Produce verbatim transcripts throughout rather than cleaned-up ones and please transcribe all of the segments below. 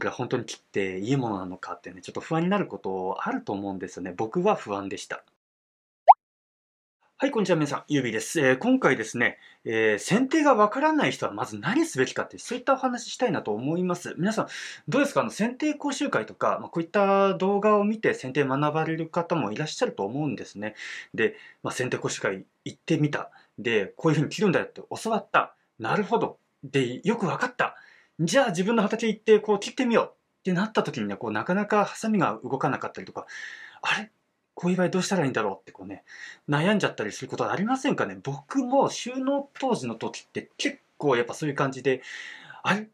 これは本当に切っていいものなのかってね、ちょっと不安になることあると思うんですよね。僕は不安でした。はい、こんにちは皆さん、ゆうびです。えー、今回ですね、えー、剪定がわからない人はまず何すべきかって、そういったお話したいなと思います。皆さんどうですか？あの剪定講習会とか、まあ、こういった動画を見て剪定学ばれる方もいらっしゃると思うんですね。で、まあ、剪定講習会行ってみた、でこういうふうに切るんだよって教わった、なるほど、でよくわかった、じゃあ自分の畑行ってこう切ってみようってなった時にね、こうなかなかハサミが動かなかったりとか、あれこういう場合どうしたらいいんだろうってこうね、悩んじゃったりすることはありませんかね。僕も収納当時の時って結構やっぱそういう感じで、あれ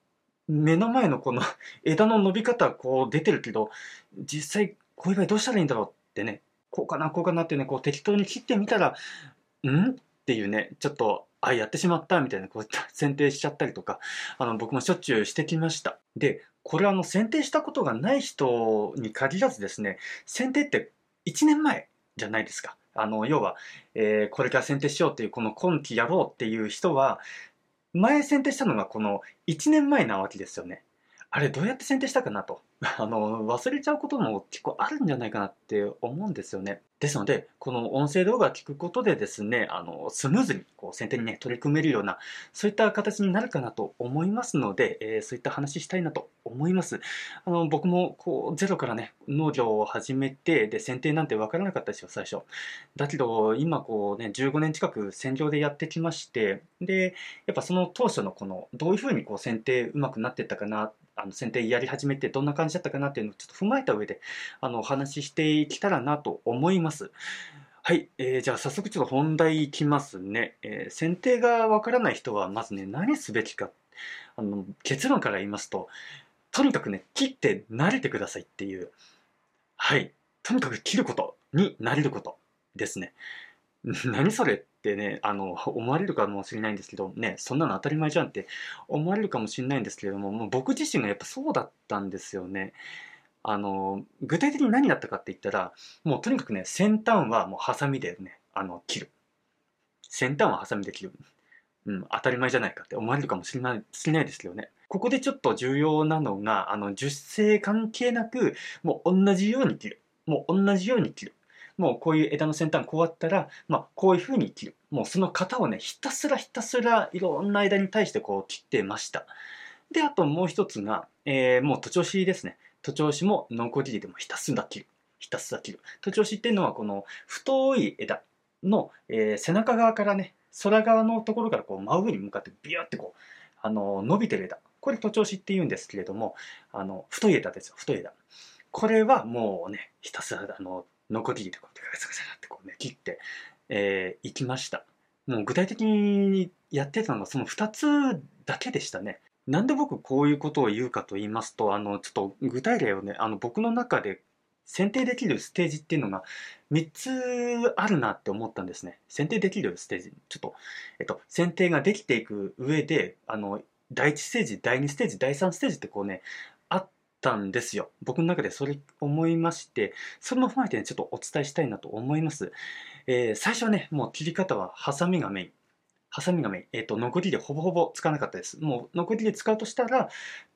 目の前のこの枝の伸び方こう出てるけど、実際こういう場合どうしたらいいんだろうってね、こうかなこうかなってね、こう適当に切ってみたら、んっていうね、ちょっとあやってしまったみたいな、こういった剪定しちゃったりとか、あの僕もしょっちゅうしてきました。でこれはあの剪定したことがない人に限らずですね、剪定っていちねんまえじゃないですか。あの要は、えー、これから剪定しようっていう、この今期やろうっていう人は前剪定したのがこのいちねんまえなわけですよね。あれどうやって剪定したかなとあの忘れちゃうことも結構あるんじゃないかなって思うんですよね。ですのでこの音声動画を聞くことでですね、あのスムーズにこう剪定にね取り組めるような、そういった形になるかなと思いますので、えー、そういった話したいなと思います。あの僕もこうゼロからね農業を始めて、で剪定なんて分からなかったですよ最初。だけど今こうねじゅうごねん近く専業でやってきまして、でやっぱその当初のこのどういうふうにこう剪定うまくなってったかな、あの剪定やり始めてどんな感じだったかなっていうのをちょっと踏まえた上であのお話ししていけたらなと思います。はい、えー、じゃあ早速ちょっと本題いきますね。えー、剪定がわからない人はまずね何すべきか、あの結論から言いますと、とにかくね切って慣れてくださいっていう、はい、とにかく切ることに慣れることですね。何それってね、あの思われるかもしれないんですけどね、そんなの当たり前じゃんって思われるかもしれないんですけれども、もう僕自身がやっぱそうだったんですよね。あの具体的に何だったかって言ったら、もうとにかくね先端はもうハサミでねあの切る、先端はハサミで切る、うん、当たり前じゃないかって思われるかもしれないですけどね。ここでちょっと重要なのが、あの樹勢関係なくもう同じように切る、もう同じように切る、もうこういう枝の先端こうあったら、まあ、こういうふうに切る、もうその型をねひたすらひたすらいろんな枝に対してこう切ってました。であともう一つが、えー、もう徒長枝ですね。徒長枝もノコギリでもひたすら切る、ひたすら切る。徒長枝っていうのはこの太い枝の、えー、背中側からね空側のところからこう真上に向かってビューってこう、あのー、伸びてる枝、これ徒長枝っていうんですけれども、あの太い枝ですよ、太い枝。これはもうねひたすらあのノコギリでこうガサガサってこうね切って、えー、いきました。もう具体的にやってたのがそのふたつだけでしたね。なんで僕こういうことを言うかと言いますと、あのちょっと具体例をね、あの僕の中で剪定できるステージっていうのがみっつあるなって思ったんですね。剪定できるステージ、ちょっと、えっと、剪定ができていく上で、あのだいいちステージ、だいにステージ、だいさんステージってこうねあったんですよ。僕の中でそれ思いまして、それも踏まえて、ね、ちょっとお伝えしたいなと思います。えー、最初はねもう切り方はハサミがメイン、ハサミがメイン、えっと、ノコギリでほぼほぼ使わなかったです。もうノコギリで使うとしたら、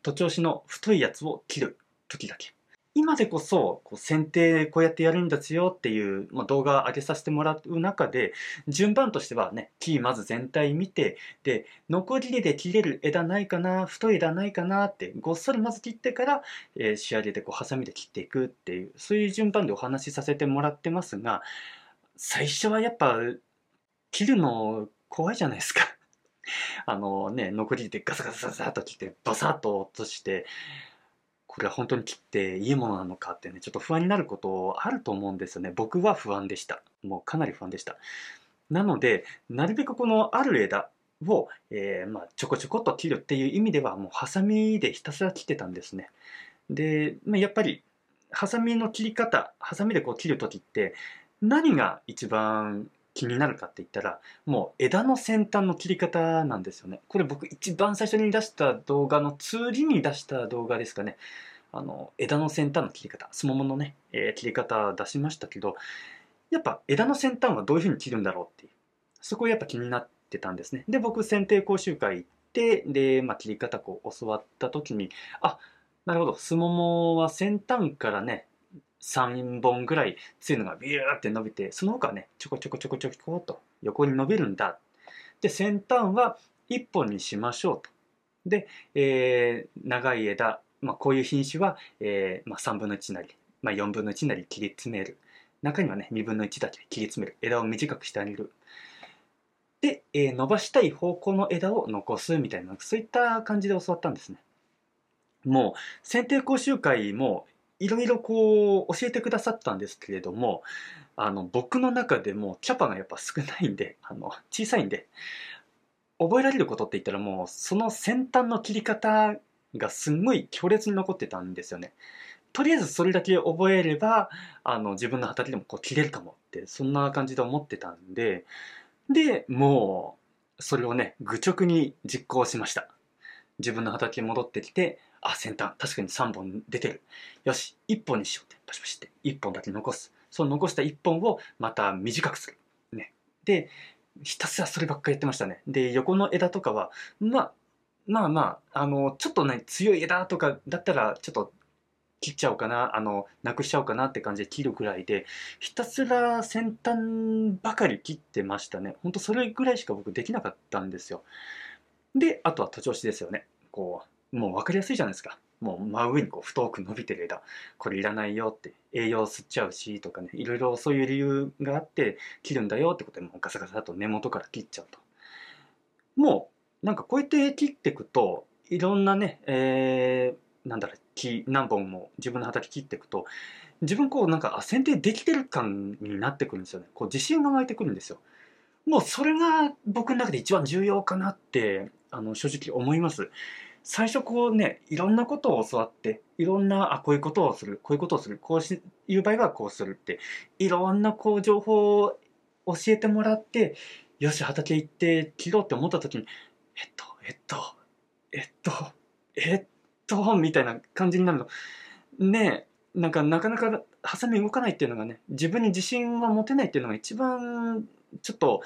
徒長枝の太いやつを切る時だけ。今でこそ、こう剪定こうやってやるんですよっていう、まあ、動画を上げさせてもらう中で、順番としてはね、木まず全体見て、で、ノコギリで切れる枝ないかな、太い枝ないかなって、ごっそりまず切ってから、えー、仕上げでこうハサミで切っていくっていう、そういう順番でお話しさせてもらってますが、最初はやっぱ、切るの、怖いじゃないですかあのねノコギリでガサガサガサッと切ってバサッと落として、これは本当に切っていいものなのかってね、ちょっと不安になることあると思うんですよね。僕は不安でした。もうかなり不安でした。なのでなるべくこのある枝を、えーまあ、ちょこちょこっと切るっていう意味ではもうハサミでひたすら切ってたんですね。で、まあ、やっぱりハサミの切り方、ハサミでこう切る時って何が一番気になるかって言ったら、もう枝の先端の切り方なんですよね。これ僕一番最初に出した動画の次に出した動画ですかね。あの枝の先端の切り方、スモモのね、えー、切り方出しましたけど、やっぱ枝の先端はどういうふうに切るんだろうっていう、そこやっぱ気になってたんですね。で僕剪定講習会行って、で、まあ、切り方こう教わった時に、あなるほど。スモモは先端からね、さんぼんぐらいついのがビューって伸びて、その他はね、ちょこちょこちょこちょこっと横に伸びるんだ。で、先端はいっぽんにしましょうと。で、えー、長い枝、まあ、こういう品種は、えーまあ、さんぶんのいちなり、まあ、よんぶんのいちなり切り詰める。中にはね、にぶんのいちだけ切り詰める。枝を短くしてあげる。で、えー、伸ばしたい方向の枝を残すみたいな、そういった感じで教わったんですね。もう、剪定講習会もいろいろこう教えてくださったんですけれども、あの、僕の中でもキャパがやっぱ少ないんで、あの、小さいんで、覚えられることって言ったらもう、その先端の切り方がすんごい強烈に残ってたんですよね。とりあえずそれだけ覚えれば、あの、自分の畑でもこう切れるかもって、そんな感じで思ってたんで、で、もう、それをね、愚直に実行しました。自分の畑に戻ってきて、あ、先端、確かにさんぼん出てる。よし、いっぽんにしようって、パシパシって、いっぽんだけ残す。その残したいっぽんをまた短くする。ね。で、ひたすらそればっかりやってましたね。で、横の枝とかは、まあ、まあまあ、あの、ちょっとね、強い枝とかだったら、ちょっと、切っちゃおうかな、あの、なくしちゃおうかなって感じで切るぐらいで、ひたすら先端ばかり切ってましたね。ほんとそれぐらいしか僕できなかったんですよ。で、あとは徒長枝ですよね。こう、もう分かりやすいじゃないですか。もう真上にこう太く伸びてる枝。これいらないよって。栄養吸っちゃうしとかね。いろいろそういう理由があって切るんだよってことで、もうガサガサと根元から切っちゃうと。もう、なんかこうやって切っていくと、いろんなね、えー、なんだろう、木何本も自分の畑切っていくと、自分こうなんか剪定できてる感になってくるんですよね。こう自信が湧いてくるんですよ。もうそれが僕の中で一番重要かなって、あの、正直思います。最初こうね、いろんなことを教わって、いろんな、あ、こういうことをする、こういうことをする、こうしいう場合はこうするって、いろんなこう情報を教えてもらって、よし畑行って切ろうって思った時に、えっとえっとえっとえっとみたいな感じになるのね。え、なんかなかなかハサミ動かないっていうのがね、自分に自信が持てないっていうのが一番ちょっと、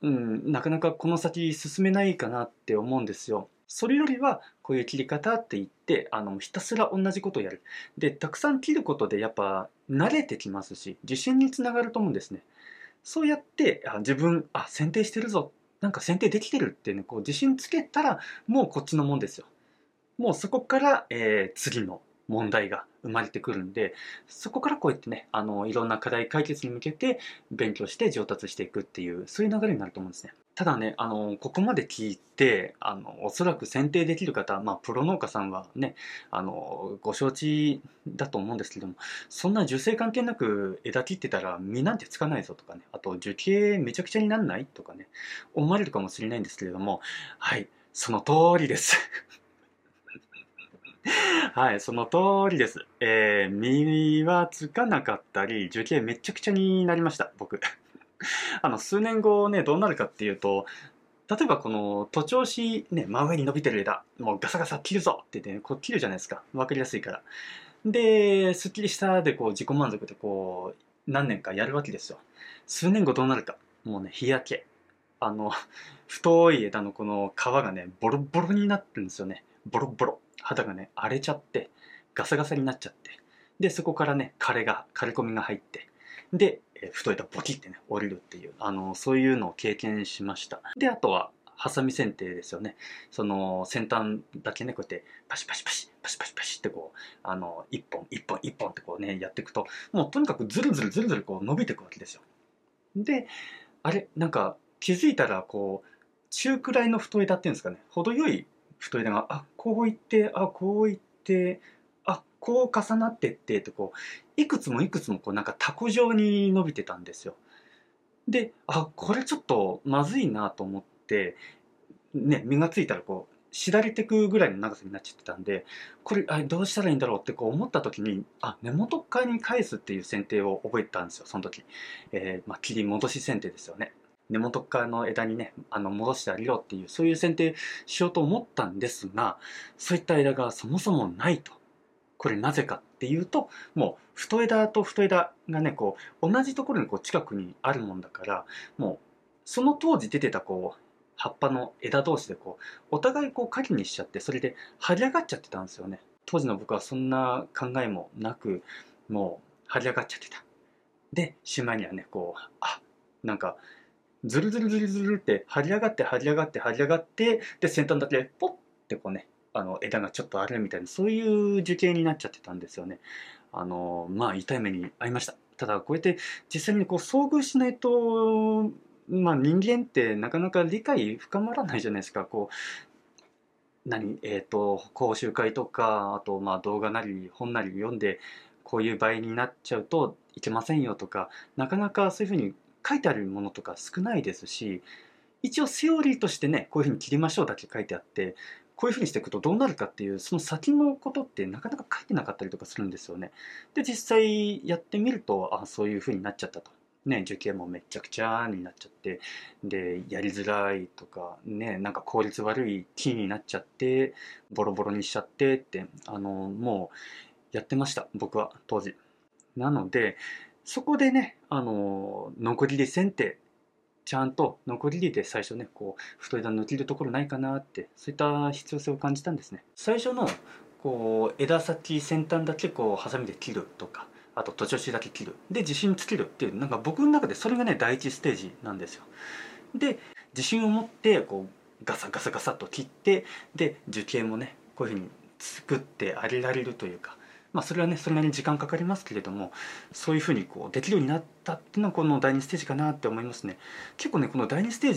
うん、なかなかこの先進めないかなって思うんですよ。それよりはこういう切り方って言って、あの、ひたすら同じことをやる。で、たくさん切ることでやっぱ慣れてきますし、自信につながると思うんですね。そうやって、あ、自分、あ、剪定してるぞ、なんか剪定できてるってね、こう自信つけたら、もうこっちのもんですよ。もうそこから、えー、次の問題が生まれてくるんで、そこからこうやってね、あの、いろんな課題解決に向けて勉強して上達していくっていう、そういう流れになると思うんですね。ただね、あの、ここまで聞いて、あの、おそらく剪定できる方、まあ、プロ農家さんはね、あの、ご承知だと思うんですけども、そんな樹勢関係なく枝切ってたら実なんてつかないぞとかね、あと樹形めちゃくちゃになんないとかね、思われるかもしれないんですけれども、はい、その通りです。はい、その通りです。えー、実はつかなかったり、樹形めちゃくちゃになりました、僕。あの、数年後ね、どうなるかっていうと、例えばこの、徒長枝、ね、真上に伸びてる枝、もうガサガサ切るぞって言って、ね、こう切るじゃないですか。わかりやすいから。で、すっきりしたで、こう、自己満足で、こう、何年かやるわけですよ。数年後どうなるか。もうね、日焼け。あの、太い枝のこの皮がね、ボロボロになってるんですよね。ボロボロ。肌がね、荒れちゃって、ガサガサになっちゃって、で、そこからね、枯れが、枯れ込みが入って、で、えー、太いとボキってね、降りるっていう、あの、そういうのを経験しました。で、あとは、ハサミ剪定ですよね。その、先端だけね、こうやって、パシパシパシ、パシパシパシってこう、あの、一本、一本、一本ってこうね、やっていくと、もうとにかくずるずるずるずるこう伸びていくわけですよ。で、あれ、なんか、気づいたら、こう、中くらいの太いだっていうんですかね、程よい、太い枝が、あ、こういって、あ、こういって、あ、こう重なってって、とこう、いくつもいくつもこうなんかタコ状に伸びてたんですよ。で、あ、これちょっとまずいなと思って、ね、実がついたらこう、しだれてくぐらいの長さになっちゃってたんで、これ、あ、どうしたらいいんだろうってこう思った時に、あ、根元側に返すっていう剪定を覚えたんですよ、その時。えー、まあ、切り戻し剪定ですよね。根元側の枝にね、あの、戻してあげようっていう、そういう剪定しようと思ったんですが、そういった枝がそもそもないと。これなぜかっていうと、もう太枝と太枝がね、こう、同じところにこう近くにあるもんだから、もう、その当時出てたこう、葉っぱの枝同士でこう、お互いこう、影にしちゃって、それで張り上がっちゃってたんですよね。当時の僕はそんな考えもなく、もう張り上がっちゃってた。で、しまいにはね、こう、あ、なんか、ずるずるずるずるって、張り上がって、張り上がって、張り上がって、で、先端だけポッってこうね、あの枝がちょっとあれみたいな、そういう樹形になっちゃってたんですよね。あの、まあ、痛い目に遭いました。ただ、こうやって実際にこう遭遇しないと、まあ、人間ってなかなか理解深まらないじゃないですか。こう、何、えっと、講習会とか、あと、まあ、動画なり、本なり読んで、こういう場合になっちゃうといけませんよとか、なかなかそういうふうに書いてあるものとか少ないですし、一応セオリーとしてね、こういうふうに切りましょうだけ書いてあって、こういうふうにしていくとどうなるかっていう、その先のことってなかなか書いてなかったりとかするんですよね。で、実際やってみると、あ、そういうふうになっちゃったと。ね、樹形もめっちゃくちゃになっちゃって、で、やりづらいとか、ね、なんか効率悪い木になっちゃって、ボロボロにしちゃってって、あの、もう、やってました僕は当時。なのでそこでね、あのノコギリ剪定、ちゃんとノコギリで最初ね、こう太い枝抜けるところないかなって、そういった必要性を感じたんですね。最初のこう枝先先端だけこうハサミで切るとか、あと徒長枝だけ切るで自信つけるっていう、なんか僕の中でそれがね第一ステージなんですよ。で、自信を持ってこうガサガサガサと切って、で樹形もねこういうふうに作ってあげられるというか。まあそれはね、それなりに時間かかりますけれども、そういうふうにこうできるようになったっていうのはこのだいにステージかなって思いますね。結構ね、このだいにステー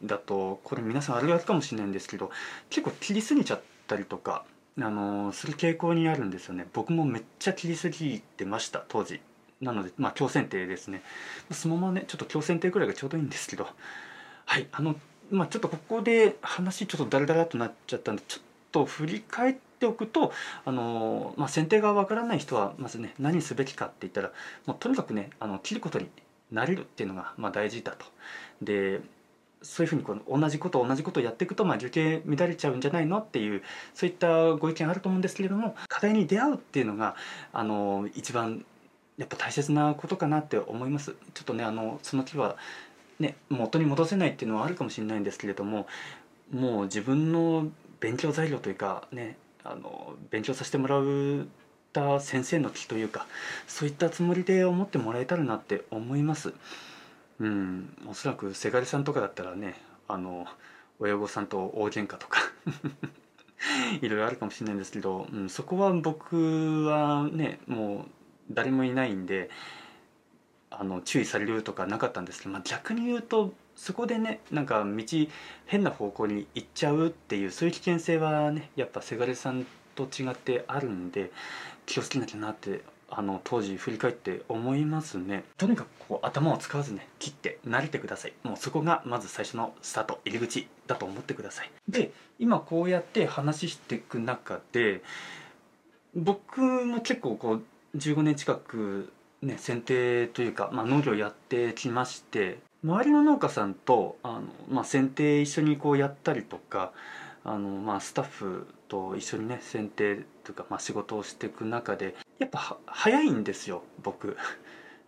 ジだと、これ皆さんあるあるかもしれないんですけど、結構切りすぎちゃったりとか、あのー、する傾向にあるんですよね。僕もめっちゃ切りすぎてました当時。なので、まあ強剪定ですね。そのままね、ちょっと強剪定くらいがちょうどいいんですけど、はい、あのまあちょっとここで話ちょっとダラダラとなっちゃったんで、ちょっと振り返っておくと、あのまあ、剪定がわからない人はまずね、何すべきかって言ったら、もうとにかくね、あの切ることに慣れるっていうのがまあ大事だと。で、そういうふうにこう同じこと同じことをやっていくと、まあ、樹形乱れちゃうんじゃないのっていう、そういったご意見あると思うんですけれども、課題に出会うっていうのがあの一番やっぱ大切なことかなって思います。ちょっとね、あのその木は、ね、元に戻せないっていうのはあるかもしれないんですけれども、もう自分の勉強材料というかね、あの勉強させてもらった先生の気というか、そういったつもりで思ってもらえたらなって思います。うん、おそらくせがれさんとかだったらね、あの親御さんと大喧嘩とかいろいろあるかもしれないんですけど、うん、そこは僕はね、もう誰もいないんで、あの注意されるとかなかったんですけど、まあ、逆に言うとそこでね、なんか道変な方向に行っちゃうっていう、そういう危険性はね、やっぱせがれさんと違ってあるんで、気をつけなきゃなって、あの当時振り返って思いますね。とにかくこう頭を使わずね、切って慣れてください。もうそこがまず最初のスタート、入り口だと思ってください。で、今こうやって話していく中で、僕も結構こうじゅうごねん近くね、剪定というか、まあ、農業やってきまして、周りの農家さんとあの、まあ、剪定一緒にこうやったりとか、あの、まあ、スタッフと一緒にね剪定というか、まあ、仕事をしていく中で、やっぱ早いんですよ僕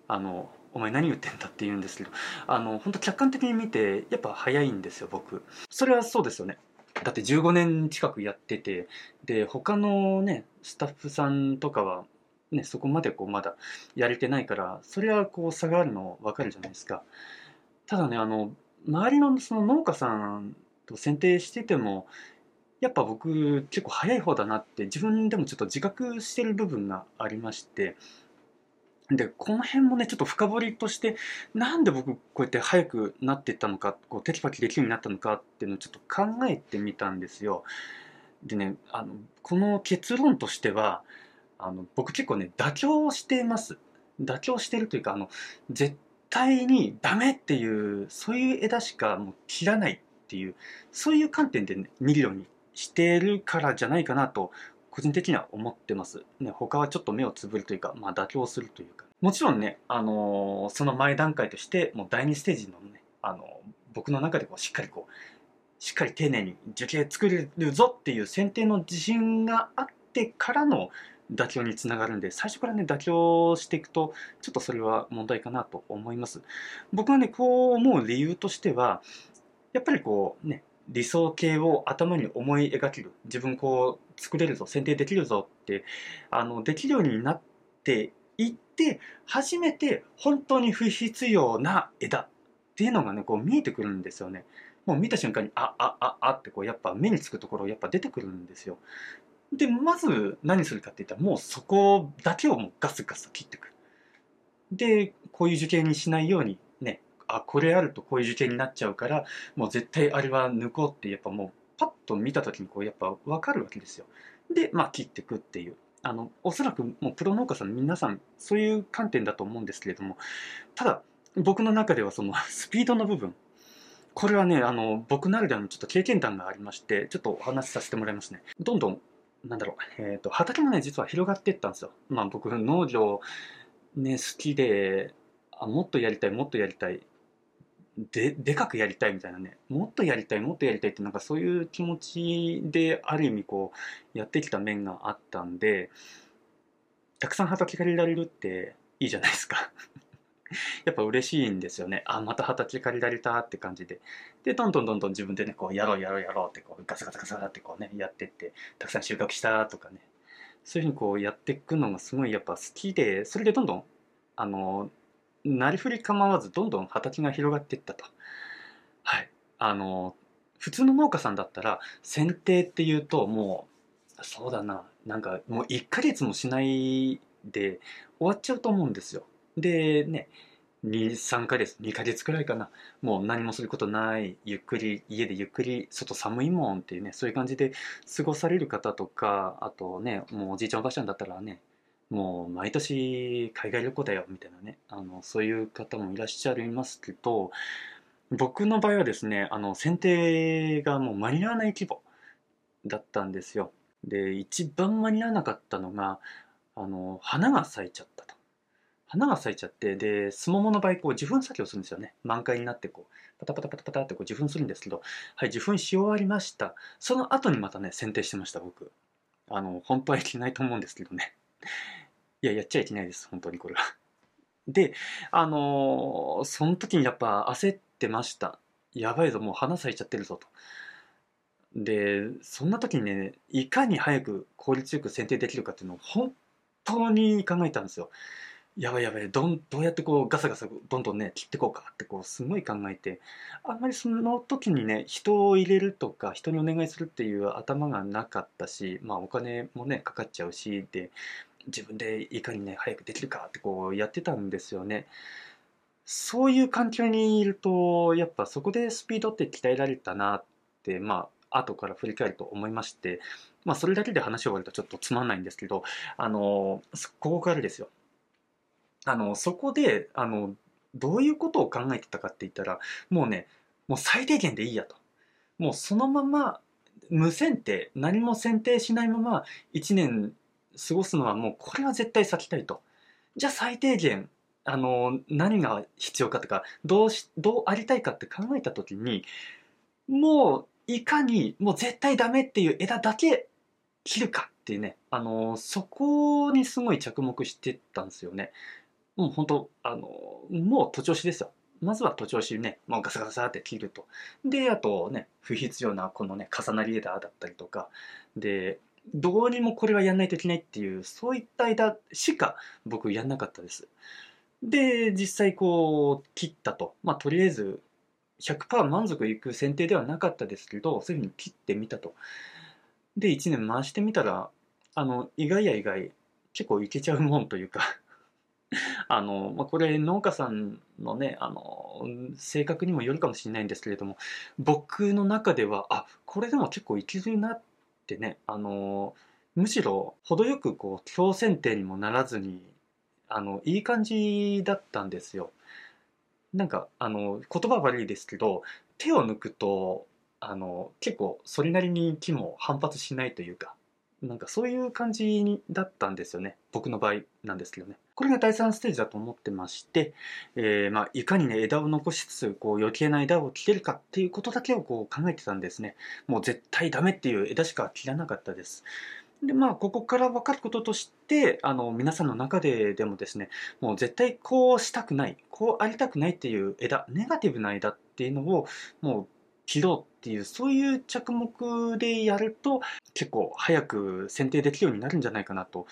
あのお前何言ってんだって言うんですけど、あの本当客観的に見てやっぱ早いんですよ僕。それはそうですよね。だってじゅうごねん近くやってて、で他のねスタッフさんとかはね、そこまでこうまだやれてないから、それはこう差があるの分かるじゃないですか。ただね、あの周りのその農家さんと剪定してても、やっぱ僕結構早い方だなって自分でもちょっと自覚してる部分がありまして、でこの辺もねちょっと深掘りとして、なんで僕こうやって早くなっていったのか、こうテキパキできるようになったのかっていうのをちょっと考えてみたんですよ。でね、あのこの結論としては、あの僕結構ね妥協してます。妥協してるというか、あの絶対絶対にダメっていう、そういう枝しかもう切らないっていう、そういう観点で、ね、見るようにしてるからじゃないかなと個人的には思ってます、ね、他はちょっと目をつぶるというか、まあ、妥協するというか、もちろんね、あのー、その前段階としてもうだいにステージのね、あのー、僕の中でこうしっかりこうしっかり丁寧に樹形作れるぞっていう剪定の自信があってからの妥協につながるんで、最初からね妥協していくとちょっとそれは問題かなと思います。僕はねこう思う理由としては、やっぱりこうね理想形を頭に思い描ける、自分こう作れるぞ、選定できるぞってあのできるようになっていって、初めて本当に不必要な枝っていうのがねこう見えてくるんですよね。もう見た瞬間にああああってこうやっぱ目につくところやっぱ出てくるんですよ。でまず何するかっていったら、もうそこだけをもうガスガス切ってくる。でこういう受験にしないようにね、あこれあるとこういう受験になっちゃうから、もう絶対あれは抜こうってやっぱもうパッと見た時にこうやっぱ分かるわけですよ。でまあ切ってくっていう、あのおそらくもうプロ農家さん皆さんそういう観点だと思うんですけれども、ただ僕の中ではそのスピードの部分、これはねあの僕ならではのちょっと経験談がありまして、ちょっとお話しさせてもらいますね。どんどんなんだろう、えー、と畑もね実は広がっていったんですよ。まあ僕農業ね好きで、あもっとやりたいもっとやりたい、ででかくやりたいみたいなね、もっとやりたいもっとやりたいってなんかそういう気持ちである意味こうやってきた面があったんで、たくさん畑借りられるっていいじゃないですかやっぱ嬉しいんですよね。あまた畑借りられたって感じで、でどんどんどんどん自分でねこうやろうやろうやろうってこうガサガサガサってこうねやってって、たくさん収穫したとかね、そういうふうにこうやっていくのがすごいやっぱ好きで、それでどんどんあのなりふり構わずどんどん畑が広がっていったと。はい、あの普通の農家さんだったら剪定っていうともうそうだな、なんかもういっかげつもしないで終わっちゃうと思うんですよ。でねにさんかげつにかげつくらいかな、もう何もすることない、ゆっくり家でゆっくり、外寒いもんっていうね、そういう感じで過ごされる方とか、あとねもうおじいちゃんおばあちゃんだったらねもう毎年海外旅行だよみたいなね、あのそういう方もいらっしゃいますけど、僕の場合はですねあの剪定がもう間に合わない規模だったんですよ。で一番間に合わなかったのがあの花が咲いちゃったと。花が咲いちゃって、でスモモの場合こう受粉作業するんですよね。満開になってこうパタパタパタパタってこう受粉するんですけど、はい受粉し終わりました。その後にまたね剪定してました僕。あの本当はいけないと思うんですけどねいややっちゃいけないです本当にこれは。であのー、その時にやっぱ焦ってました。やばいぞもう花咲いちゃってるぞと。でそんな時にねいかに早く効率よく剪定できるかっていうのを本当に考えたんですよ。やばいやばい、どんどうやってこうガサガサどんどんね切ってこうかってこうすごい考えて、あんまりその時にね人を入れるとか人にお願いするっていう頭がなかったし、まあお金もねかかっちゃうしで、自分でいかにね早くできるかってこうやってたんですよね。そういう環境にいるとやっぱそこでスピードって鍛えられたなってまあ後から振り返ると思いまして、まあそれだけで話を終わるとちょっとつまんないんですけど、あのここからですよ。あのそこであのどういうことを考えてたかって言ったら、もうねもう最低限でいいやと、もうそのまま無剪定何も剪定しないままいちねん過ごすのはもうこれは絶対避けたいと。じゃあ最低限あの何が必要かとかどうしどうありたいかって考えた時に、もういかにもう絶対ダメっていう枝だけ切るかっていうね、あのそこにすごい着目してったんですよね。もう本当あのもう徒長枝ですよ。まずは徒長枝ねもうガサガサって切ると。であとね不必要なこのね重なり枝だったりとかで、どうにもこれはやんないといけないっていう、そういった枝しか僕やんなかったです。で実際こう切ったと、まあとりあえず ひゃくパーセント 満足いく剪定ではなかったですけど、そういうふうに切ってみたと。でいちねん回してみたらあの意外や意外結構いけちゃうもんというかあのまあ、これ農家さんのねあの性格にもよるかもしれないんですけれども、僕の中ではあこれでも結構いけるなってね、あのむしろ程よくこう強剪定にもならずにあのいい感じだったんですよ。なんかあの言葉悪いですけど、手を抜くとあの結構それなりに木も反発しないというか。なんかそういう感じだったんですよね僕の場合なんですけどね。これがだいさんステージだと思ってまして、えーまあ、いかにね枝を残しつつこう余計な枝を切れるかっていうことだけをこう考えてたんですね。もう絶対ダメっていう枝しか切らなかったです。でまあここから分かることとして、あの皆さんの中ででもですねもう絶対こうしたくないこうありたくないっていう枝、ネガティブな枝っていうのをもうしろっていう、そういう着目でやると結構早く選定できるようになるんじゃないかなと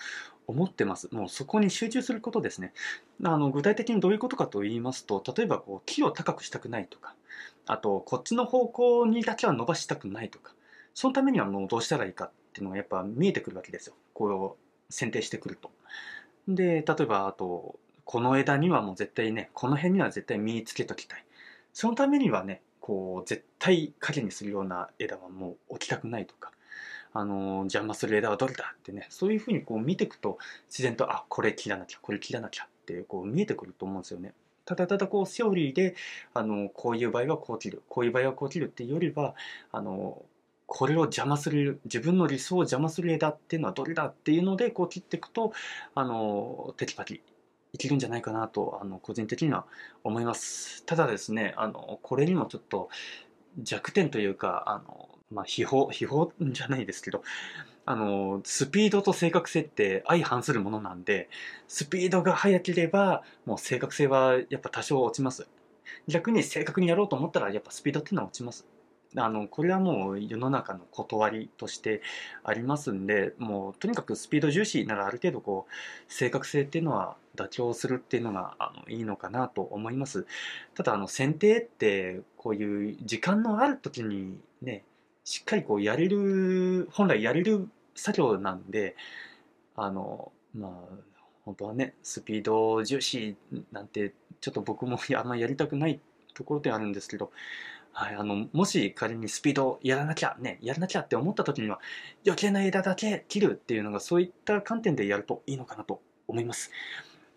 思ってます。もうそこに集中することですね。あの具体的にどういうことかと言いますと、例えばこう木を高くしたくないとか、あとこっちの方向にだけは伸ばしたくないとか、そのためにはもうどうしたらいいかっていうのがやっぱ見えてくるわけですよ。こう選定してくると。で、例えばあとこの枝にはもう絶対ね、この辺には絶対実つけときたい。そのためにはね、こう絶対影にするような枝はもう置きたくないとか、あの邪魔する枝はどれだってね、そういうふうにこう見ていくと自然と、あ、これ切らなきゃ、これ切らなきゃってこう見えてくると思うんですよね。ただただこうセオリーで、あのこういう場合はこう切る、こういう場合はこう切るっていうよりは、あのこれを邪魔する、自分の理想を邪魔する枝っていうのはどれだっていうのでこう切っていくと、あのテキパキいけるんじゃないかなと、あの個人的には思います。ただですね、あのこれにもちょっと弱点というか、あのまあ、秘宝、秘宝じゃないですけど、あのスピードと正確性って相反するものなんで、スピードが速ければもう正確性はやっぱ多少落ちます。逆に正確にやろうと思ったらやっぱスピードっていうのは落ちます。あのこれはもう世の中の断りとしてありますんで、もうとにかくスピード重視ならある程度こう正確性っていうのは妥協するっていうのがあのいいのかなと思います。ただあの剪定ってこういう時間のある時にね、しっかりこうやれる、本来やれる作業なんで、あのまあ本当はね、スピード重視なんてちょっと僕もあんまりやりたくないところではあるんですけど、はい、あのもし仮にスピードやらなきゃね、やらなきゃって思った時には余計な枝だけ切るっていうのが、そういった観点でやるといいのかなと思います。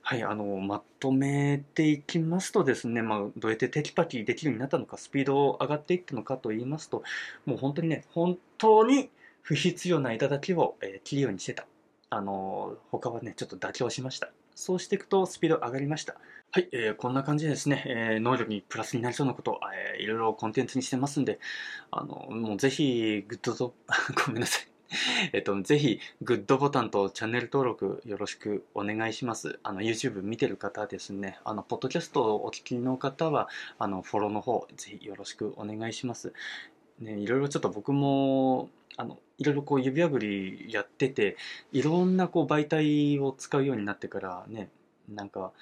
はい、あのまとめていきますとですね、まあ、どうやってテキパキできるようになったのか、スピード上がっていったのかと言いますと、もう本当にね、本当に不必要な枝だけを、えー、切るようにしてた。あの他はね、ちょっと妥協しました。そうしていくとスピード上がりました。はい、えー、こんな感じでですね、えー、能力にプラスになりそうなことを、えー、いろいろコンテンツにしてますんで、あのもうぜひグッドとごめんなさい。えっと、ぜひグッドボタンとチャンネル登録よろしくお願いします。あの YouTube 見てる方ですね、あのポッドキャストをお聞きの方はあのフォローの方ぜひよろしくお願いします。ね、いろいろちょっと僕もあのいろいろこう指あぐりやってて、いろんなこう媒体を使うようになってからね、なんか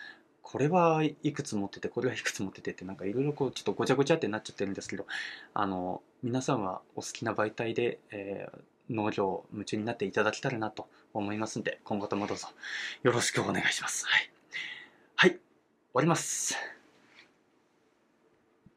これはいくつ持ってて、これはいくつ持っててって、なんかいろいろこうちょっとごちゃごちゃってなっちゃってるんですけど、あの皆さんはお好きな媒体で、えー農業夢中になっていただけたらなと思いますんで、今後ともどうぞよろしくお願いします。はい、はい、終わります。